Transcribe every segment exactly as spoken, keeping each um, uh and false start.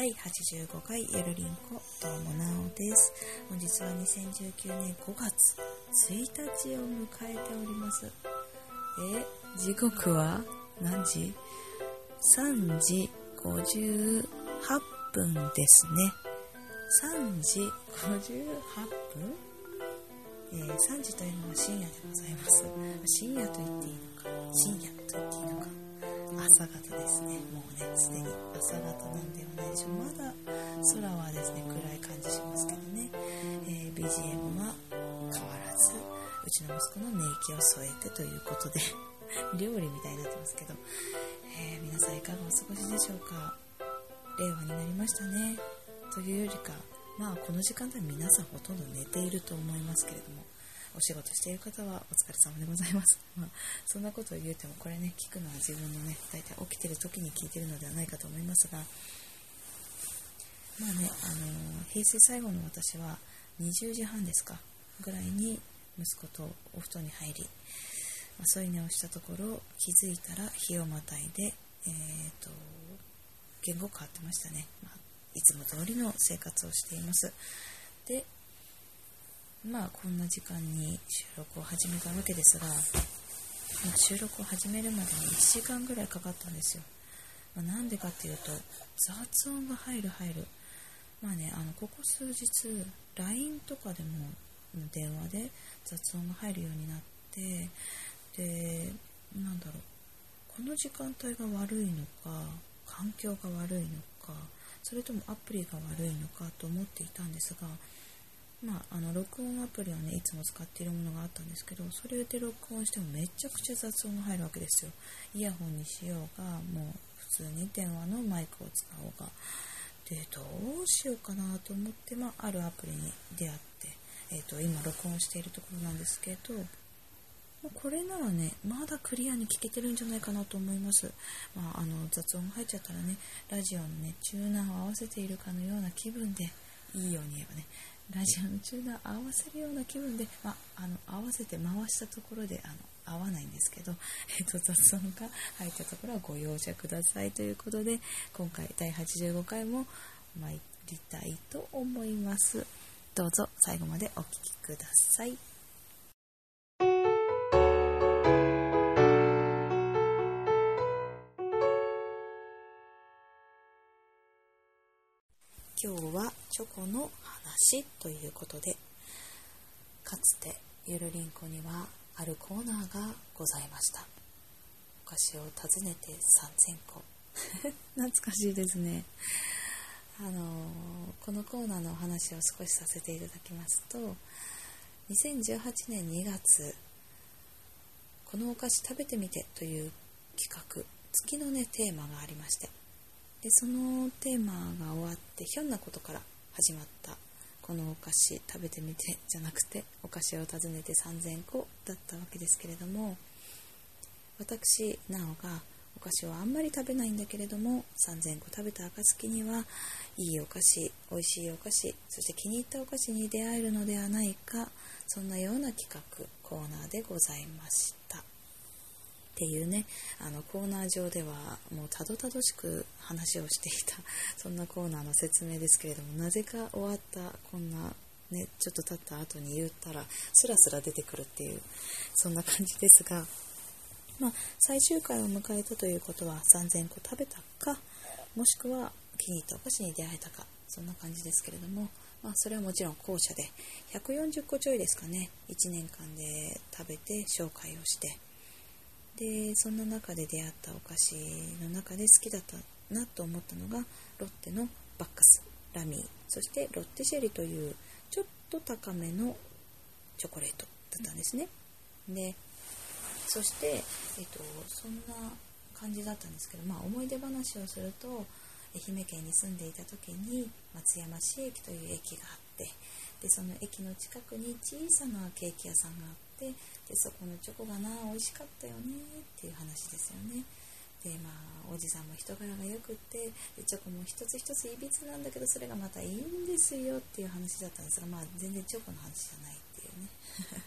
だいはちじゅうごかいゆるりんこどうもなおです。本日はにせんじゅうきゅうねんごがつついたちを迎えております。え時刻は何時？さんじごじゅうはっぷんですね。さんじごじゅうはっぷん、えー、さんじというのは深夜でございます。深夜と言っていいのか深夜と言っていいのか朝方ですね。もうね、すでに朝方なんではないでしょう。まだ空はですね、暗い感じしますけどね、えー、ビージーエム は変わらずうちの息子の寝息を添えてということで料理みたいになってますけど、えー、皆さんいかがお過ごしでしょうか。令和になりましたね。というよりか、まあこの時間帯皆さんほとんど寝ていると思いますけれども、お仕事している方はお疲れ様でございます。まあ、そんなことを言うてもこれね、聞くのは自分のね、大体起きてる時に聞いてるのではないかと思いますが、まあね、あのー、平成最後の私はにじゅうじはんですかぐらいに息子とお布団に入り、まあ、添い寝をしたところ気づいたら日をまたいで、えーと、言語変わってましたね。まあ、いつも通りの生活をしています。で、まあこんな時間に収録を始めたわけですが、まあ、収録を始めるまでにいちじかんぐらいかかったんですよ。まあ、なんでかっていうと雑音が入る入る。まあね、あのここ数日 ライン とかでも電話で雑音が入るようになって、で、なんだろう、この時間帯が悪いのか環境が悪いのかそれともアプリが悪いのかと思っていたんですが、まあ、あの録音アプリをねいつも使っているものがあったんですけど、それで録音してもめちゃくちゃ雑音が入るわけですよ。イヤホンにしようが、もう普通に電話のマイクを使おうが。で、どうしようかなと思って、まあ、あるアプリに出会って、えーと、今録音しているところなんですけど、これならね、まだクリアに聞けてるんじゃないかなと思います。まあ、あの雑音が入っちゃったらね、ラジオのね、チューナーを合わせているかのような気分で、いいように言えばね、ラジオのチューナー合わせるような気分で、まあ、あの合わせて回したところであの合わないんですけど、えっと、雑音が入ったところはご容赦くださいということで、今回だいはちじゅうごかいも参りたいと思います。どうぞ最後までお聞きください。今日はチョコの話ということで、かつてゆるりんこにはあるコーナーがございました。お菓子を訪ねてさんぜんこ懐かしいですね。あのー、このコーナーのお話を少しさせていただきますと、にせんじゅうはちねんにがつ、このお菓子食べてみてという企画月のねテーマがありまして、でそのテーマが終わってひょんなことから始まったこのお菓子食べてみてじゃなくてお菓子を訪ねてさんぜんこだったわけですけれども、私なおがお菓子をあんまり食べないんだけれども、さんぜんこ食べた暁にはいいお菓子、おいしいお菓子、そして気に入ったお菓子に出会えるのではないか、そんなような企画コーナーでございましたっていうね、あのコーナー上ではもうたどたどしく話をしていたそんなコーナーの説明ですけれども、なぜか終わったこんなねちょっと経った後に言ったらスラスラ出てくるっていう、そんな感じですが、まあ最終回を迎えたということはさんぜんこ食べたか、もしくは気に入ったお菓子に出会えたか、そんな感じですけれども、まあ、それはもちろん後者でひゃくよんじゅっこちょいですかね、いちねんかんで食べて紹介をして、でそんな中で出会ったお菓子の中で好きだったなと思ったのがロッテのバックス、ラミー、そしてロッテシェリというちょっと高めのチョコレートだったんですね。でそして、えっと、そんな感じだったんですけど、まあ、思い出話をすると、愛媛県に住んでいた時に松山市駅という駅があって、でその駅の近くに小さなケーキ屋さんがあって、でそこのチョコがな美味しかったよねっていう話ですよね。でまあおじさんも人柄がよくって、でチョコも一つ一ついびつなんだけどそれがまたいいんですよっていう話だったんですが、まあ全然チョコの話じゃないっていうね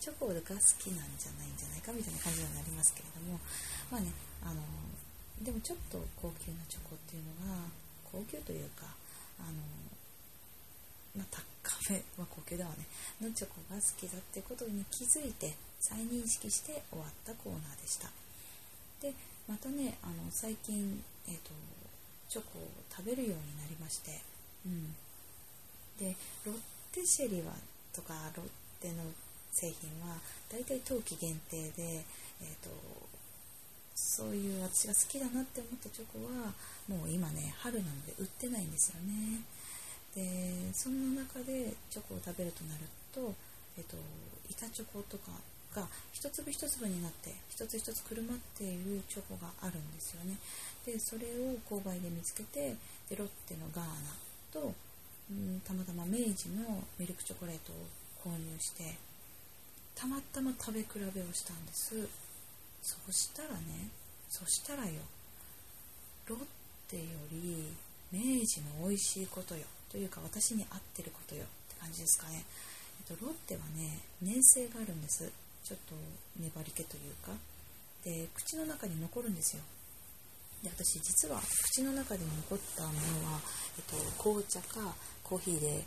チョコが好きなんじゃないんじゃないかみたいな感じになりますけれども、まあね、あのでもちょっと高級なチョコっていうのが高級というか、あのまあ、高めは高級だわねのチョコが好きだってことに気づいて再認識して終わったコーナーでした。でまたね、あの最近、えーと、チョコを食べるようになりまして、うん、でロッテシェリはとかロッテの製品はだいたい冬季限定で、えーと、そういう私が好きだなって思ったチョコはもう今ね春なので売ってないんですよね。でそんな中でチョコを食べるとなると、えっと、板チョコとかが一粒一粒になって一つ一つくるまっているチョコがあるんですよね。でそれを購買で見つけて、でロッテのガーナと、うん、たまたま明治のミルクチョコレートを購入してたまたま食べ比べをしたんです。そしたらね、そしたらよ、ロッテより明治の美味しいことよ、というか私に合ってることよって感じですかね。えっと、ロッテはね粘性があるんです。ちょっと粘り気というか、で口の中に残るんですよ。で私実は口の中で残ったものは、えっと、紅茶かコーヒーで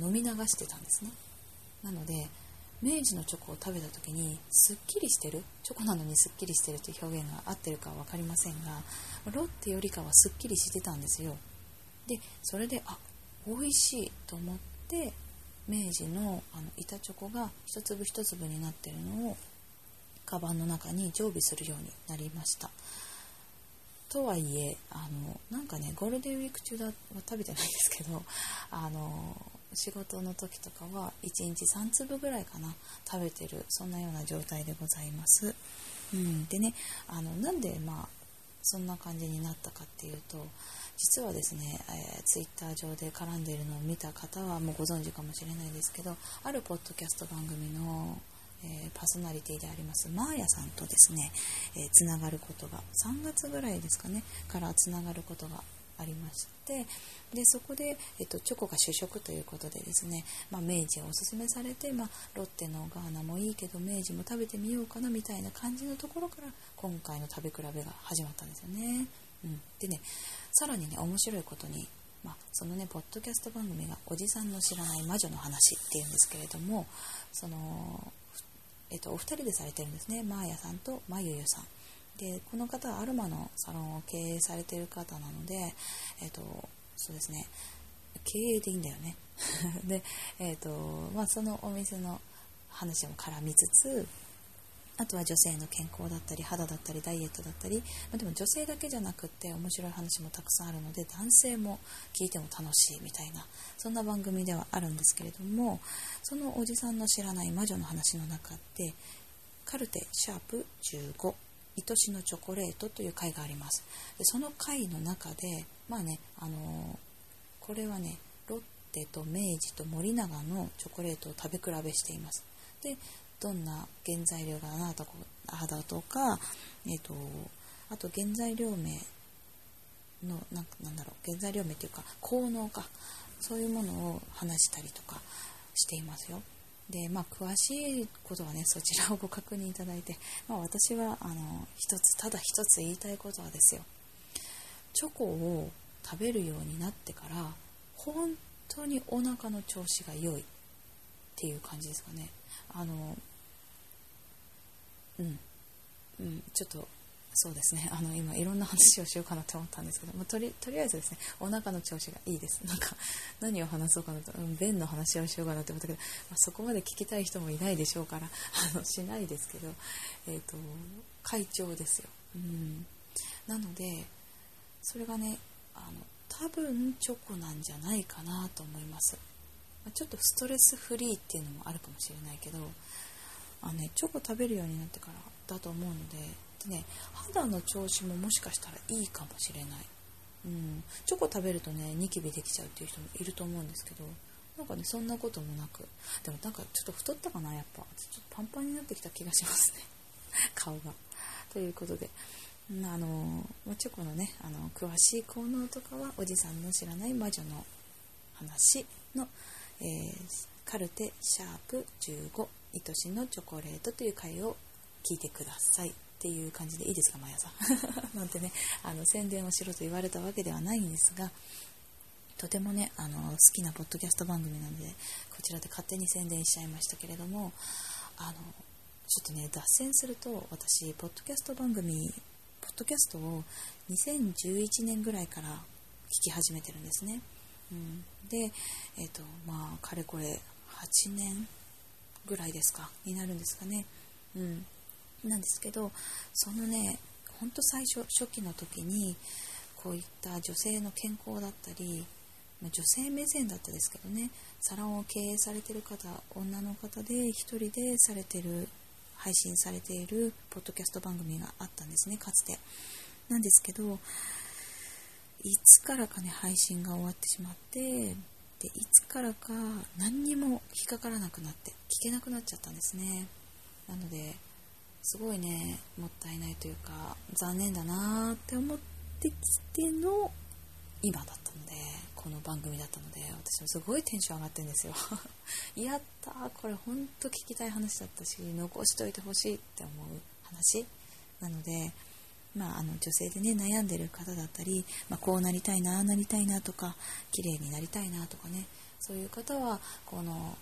飲み流してたんですね。なので明治のチョコを食べた時にすっきりしてる、チョコなのにすっきりしてるという表現が合ってるかは分かりませんが、ロッテよりかはすっきりしてたんですよ。でそれで、あ、美味しいと思って明治のあの板チョコが一粒一粒になってるのをカバンの中に常備するようになりました。とはいえ、あのなんかねゴールデンウィーク中だは食べてないんですけど、あの仕事の時とかはいちにちさんつぶぐらいかな食べてる、そんなような状態でございます。うん、でね、あのなんでまあそんな感じになったかっていうと、実はですね、えー、ツイッター上で絡んでいるのを見た方はもうご存知かもしれないですけど、あるポッドキャスト番組の、えー、パーソナリティでありますマーヤさんとですね、えー、つながることがさんがつぐらいですかねからつながることがありまして、でそこで、えっと、チョコが主食ということでですね、まあ、明治をおすすめされて、まあ、ロッテのガーナもいいけど明治も食べてみようかなみたいな感じのところから今回の食べ比べが始まったんですよね。うん、でね、さらにね面白いことに、まあ、そのねポッドキャスト番組がおじさんの知らない魔女の話っていうんですけれども、その、えっと、お二人でされてるんですね、マーヤさんとマユユさんで、この方はアルマのサロンを経営されている方なので、えっと、そうですね、経営でいいんだよねで、えっとまあ、そのお店の話も絡みつつ、あとは女性の健康だったり肌だったりダイエットだったり、まあ、でも女性だけじゃなくって面白い話もたくさんあるので男性も聞いても楽しいみたいな、そんな番組ではあるんですけれども、そのおじさんの知らない魔女の話の中でカルテシャープじゅうご愛しのチョコレートという回があります。でその回の中でまあね、あのー、これはねロッテと明治と森永のチョコレートを食べ比べしています。でどんな原材料がああだとか、えーと、あと原材料名のな、なんだろう、原材料名というか効能か、そういうものを話したりとかしていますよ。でまあ、詳しいことはねそちらをご確認いただいて、まあ、私はあの一つただ一つ言いたいことはですよ、チョコを食べるようになってから本当にお腹の調子が良いっていう感じですかね。あのうん、うん、ちょっとそうですね、あの今いろんな話をしようかなと思ったんですけど、まあ、とり、とりあえずですねお腹の調子がいいです。なんか何を話そうかなと、うん、便の話をしようかなと思ったけど、まあ、そこまで聞きたい人もいないでしょうからあのしないですけど、えーと、快調ですよ。うん、なのでそれがね、あの多分チョコなんじゃないかなと思います。まあ、ちょっとストレスフリーっていうのもあるかもしれないけど、あの、ね、チョコ食べるようになってからだと思うので、でね、肌の調子ももしかしたらいいかもしれない。うん、チョコ食べるとねニキビできちゃうっていう人もいると思うんですけど、なんかねそんなこともなく、でもなんかちょっと太ったかな、やっぱちょっとパンパンになってきた気がしますね顔が。ということで、あのチョコのねあの詳しい効能とかはおじさんの知らない魔女の話の、えー、カルテシャープじゅうご愛しのチョコレートという回を聞いてください。っていう感じでいいですか、毎朝なんてね、あの宣伝をしろと言われたわけではないんですが、とてもね、あの好きなポッドキャスト番組なのでこちらで勝手に宣伝しちゃいましたけれども、あのちょっとね脱線すると、私ポッドキャスト番組ポッドキャストをにせんじゅういちねんぐらいから聞き始めてるんですね、うん、で、えーとまあ、かれこれはちねんぐらいですかになるんですかね、うん、なんですけど、そのねほんと最初初期の時にこういった女性の健康だったり女性目線だったですけどね、サロンを経営されている方、女の方で一人でされている、配信されているポッドキャスト番組があったんですね、かつて。なんですけど、いつからかね配信が終わってしまって、でいつからか何にも引っかからなくなって聞けなくなっちゃったんですね。なのですごいねもったいないというか残念だなって思ってきての今だったので、この番組だったので私もすごいテンション上がってるんですよやったー、これほんと聞きたい話だったし残しといてほしいって思う話なので、まあ、あの女性でね悩んでる方だったり、まあ、こうなりたいなあなりたいなとか綺麗になりたいなとかね、そういう方はこの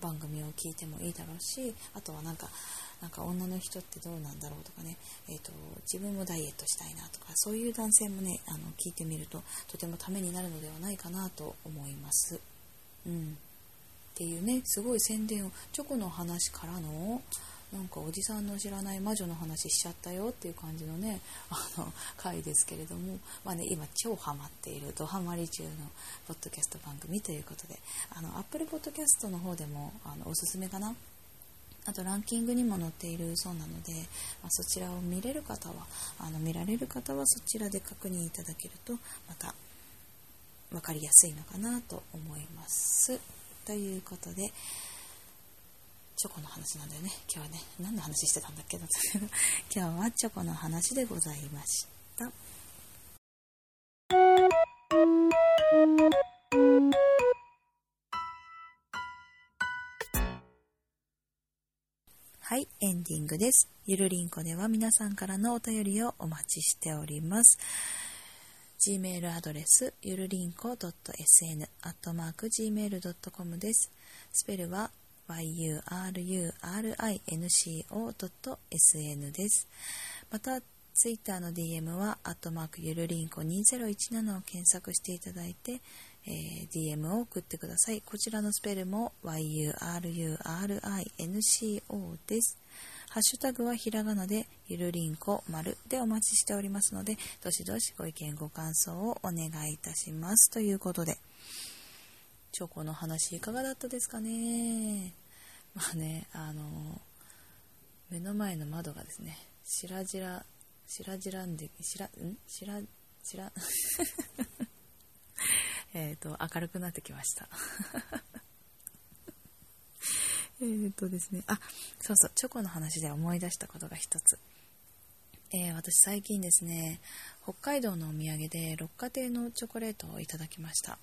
番組を聞いてもいいだろうし、あとはなんかなんか女の人ってどうなんだろうとかね、えーと、自分もダイエットしたいなとか、そういう男性もねあの聞いてみるととてもためになるのではないかなと思います、うん、っていうねすごい宣伝を、チョコの話からのなんかおじさんの知らない魔女の話しちゃったよっていう感じのねあの回ですけれども、まあね、今超ハマっているドハマり中のポッドキャスト番組ということで、あの Apple Podcast の方でもあのおすすめかな、あとランキングにも載っているそうなので、まあ、そちらを見れる方はあの見られる方はそちらで確認いただけるとまた分かりやすいのかなと思います。ということでチョコの話なんだよね今日はね、何の話してたんだっけだったけど今日はチョコの話でございました。はい、エンディングです。ゆるりんこでは皆さんからのお便りをお待ちしております。 Gmail アドレスゆるりんこ .sn アットマーク ジーメール ドットコム です。スペルはユーアールアイエヌシーオー ドット エスエヌ です。またツイッターの ディーエム はアットマークゆるりんこにせんじゅうななを検索していただいて、えー、ディーエム を送ってください。こちらのスペルも ユーアールアイエヌシーオー です。ハッシュタグはひらがなでゆるりんこ丸でお待ちしておりますので、どしどしご意見ご感想をお願いいたしますということで。チョコの話いかがだったですかね。まあね、あの目の前の窓がですね、しらじらしらじらんでしらんしらしらえっと明るくなってきましたえっとですね、あ、そうそう、チョコの話で思い出したことが一つ、えー、私最近ですね、北海道のお土産で六花亭のチョコレートをいただきました。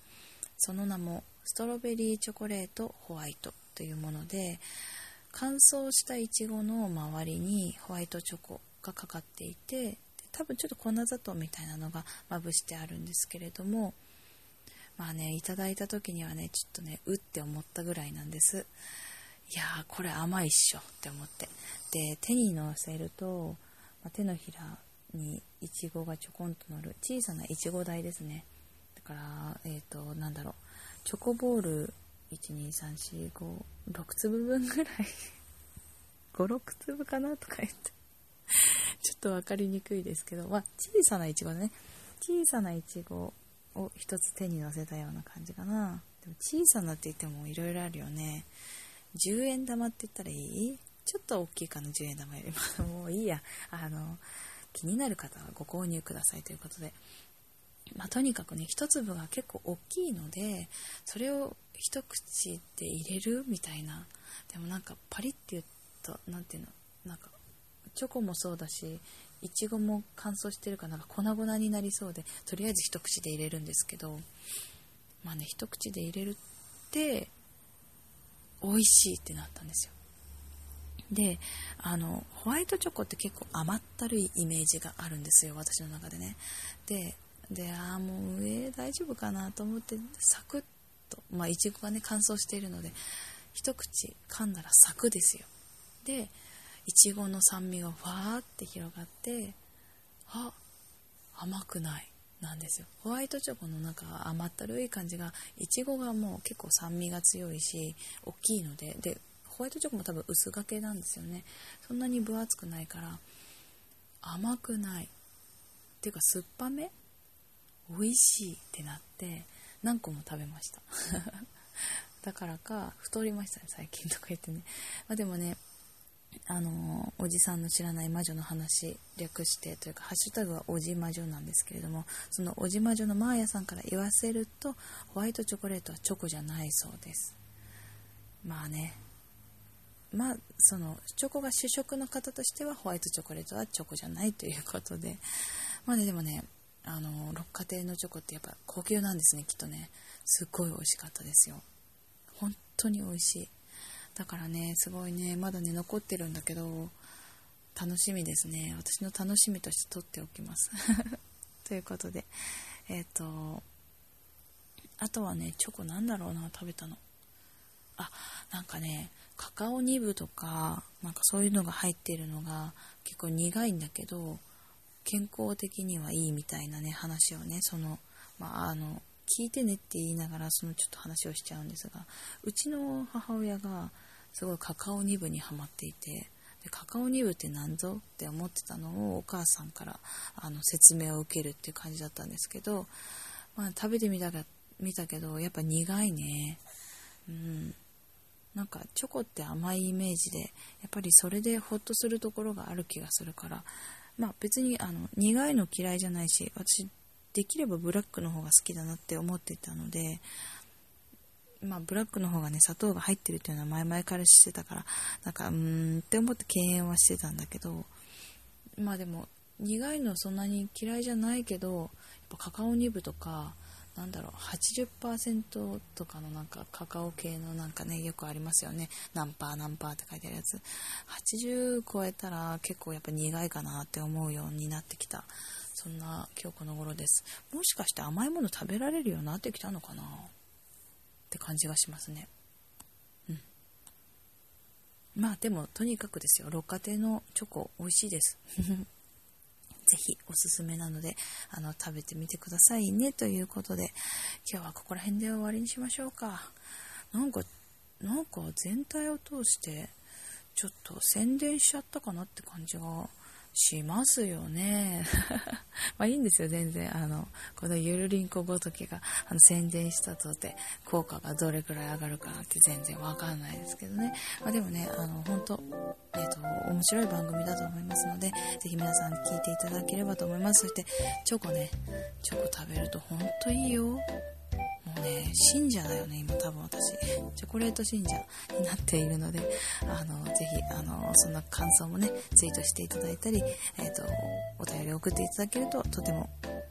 その名もストロベリーチョコレートホワイトというもので、乾燥したイチゴの周りにホワイトチョコがかかっていて、多分ちょっと粉砂糖みたいなのがまぶしてあるんですけれども、まあね、いただいた時にはねちょっとねうって思ったぐらいなんです。いやー、これ甘いっしょって思って、で手にのせると、まあ、手のひらにイチゴがちょこんと乗る小さなイチゴ台ですね。からえーとなんだろう、チョコボール いち、に、さん、し、ご、ろく 粒分ぐらいご、ろく 粒かなとか言ってちょっと分かりにくいですけど、まあ、小さなイチゴね、小さなイチゴを一つ手に乗せたような感じかな。でも小さなって言ってもいろいろあるよね。じゅうえん玉って言ったらいい？ちょっと大きいかな、じゅうえん玉よりももういいや、あの気になる方はご購入くださいということで、まあ、とにかくね一粒が結構大きいので、それを一口で入れるみたいな。でもなんかパリッていうと、なんていうの、なんかチョコもそうだしいちごも乾燥してるからなんか粉々になりそうで、とりあえず一口で入れるんですけど、まあね一口で入れるって美味しいってなったんですよ。で、あのホワイトチョコって結構甘ったるいイメージがあるんですよ、私の中でね。で、であーもう上大丈夫かなと思ってサクッと、まあイチゴがね乾燥しているので一口噛んだらサクですよ。でイチゴの酸味がわーって広がって、あ、甘くないなんですよ。ホワイトチョコの中は甘ったるい感じが、イチゴがもう結構酸味が強いし大きいので、でホワイトチョコも多分薄掛けなんですよね。そんなに分厚くないから甘くないっていうか、酸っぱめ、美味しいってなって何個も食べましただからか太りましたね、最近とか言ってね。まあ、でもね、あのおじさんの知らない魔女の話、略してというかハッシュタグはおじ魔女なんですけれども、そのおじ魔女のマーヤさんから言わせると、ホワイトチョコレートはチョコじゃないそうです。まあね、まあそのチョコが主食の方としてはホワイトチョコレートはチョコじゃないということで、まあね、でもね、あの六花亭のチョコってやっぱ高級なんですね、きっとね。すっごい美味しかったですよ、本当に美味しい。だからね、すごいね、まだね残ってるんだけど楽しみですね。私の楽しみとして取っておきますということで、えっとあとはね、チョコなんだろうな、食べたの。あ、なんかね、カカオニブとかなんかそういうのが入っているのが結構苦いんだけど健康的にはいいみたいなね話をね、そのまああの聞いてねって言いながらそのちょっと話をしちゃうんですが、うちの母親がすごいカカオニブにハマっていて、でカカオニブって何ぞって思ってたのをお母さんからあの説明を受けるっていう感じだったんですけど、まあ、食べてみたが、見たけどやっぱ苦いね。うん、なんかチョコって甘いイメージでやっぱりそれでホッとするところがある気がするから、まあ別にあの苦いの嫌いじゃないし、私できればブラックの方が好きだなって思ってたので、まあブラックの方がね砂糖が入ってるっていうのは前々から知ってたから、なんかうーんって思って敬遠はしてたんだけど、まあでも苦いのそんなに嫌いじゃないけど、やっぱカカオニブとかなんだろう はちじゅっパーセント とかのなんかカカオ系のなんかね、よくありますよね、何パー何パーって書いてあるやつ、はちじゅう超えたら結構やっぱ苦いかなって思うようになってきた、そんな今日この頃です。もしかして甘いもの食べられるようになってきたのかなって感じがしますね。うん。まあでもとにかくですよ、六花亭のチョコ美味しいですぜひおすすめなのであの食べてみてくださいね、ということで今日はここら辺で終わりにしましょうか。なんかなんか全体を通してちょっと宣伝しちゃったかなって感じがしますよねまあいいんですよ、全然あのこのゆるりんこごときがあの宣伝したとて効果がどれくらい上がるかなって全然わかんないですけどね。まあ、でもね、あの本当、えーと、面白い番組だと思いますので、ぜひ皆さん聞いていただければと思います。そしてチョコね、チョコ食べると本当いいよ。もうね、信者だよね、今多分私チョコレート信者になっているので、あのぜひあのそんな感想もねツイートしていただいたり、えーと、お便り送っていただけるととても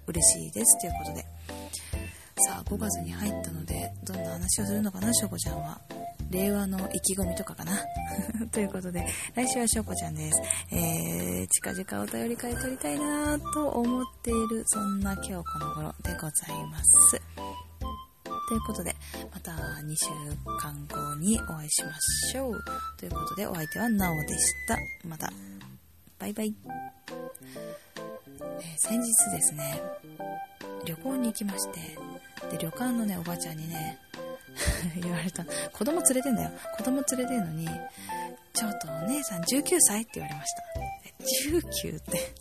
嬉しいです、ということで、さあごがつに入ったのでどんな話をするのかな、しょうこちゃんは令和の意気込みとかかなということで、来週はしょうこちゃんです、えー、近々お便り会取りたいなと思っている、そんな今日この頃でございます。ということで、またにしゅうかんごにお会いしましょう。ということで、お相手はなおでした。また、バイバイ。えー、先日ですね、旅行に行きまして、で旅館のね、おばちゃんにね、言われた、子供連れてんだよ。子供連れてんのに、ちょっとお姉さんじゅうきゅうさいって言われました。じゅうきゅうって、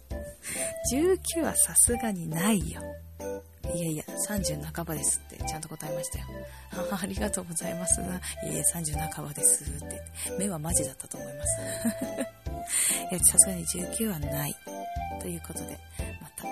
じゅうきゅうはさすがにないよ。いやいやさんじゅう半ばですってちゃんと答えましたよ。 あ, ありがとうございます。いやさんじゅう半ばですって、目はマジだったと思いますいやさすがにじゅうきゅうはないということで、また。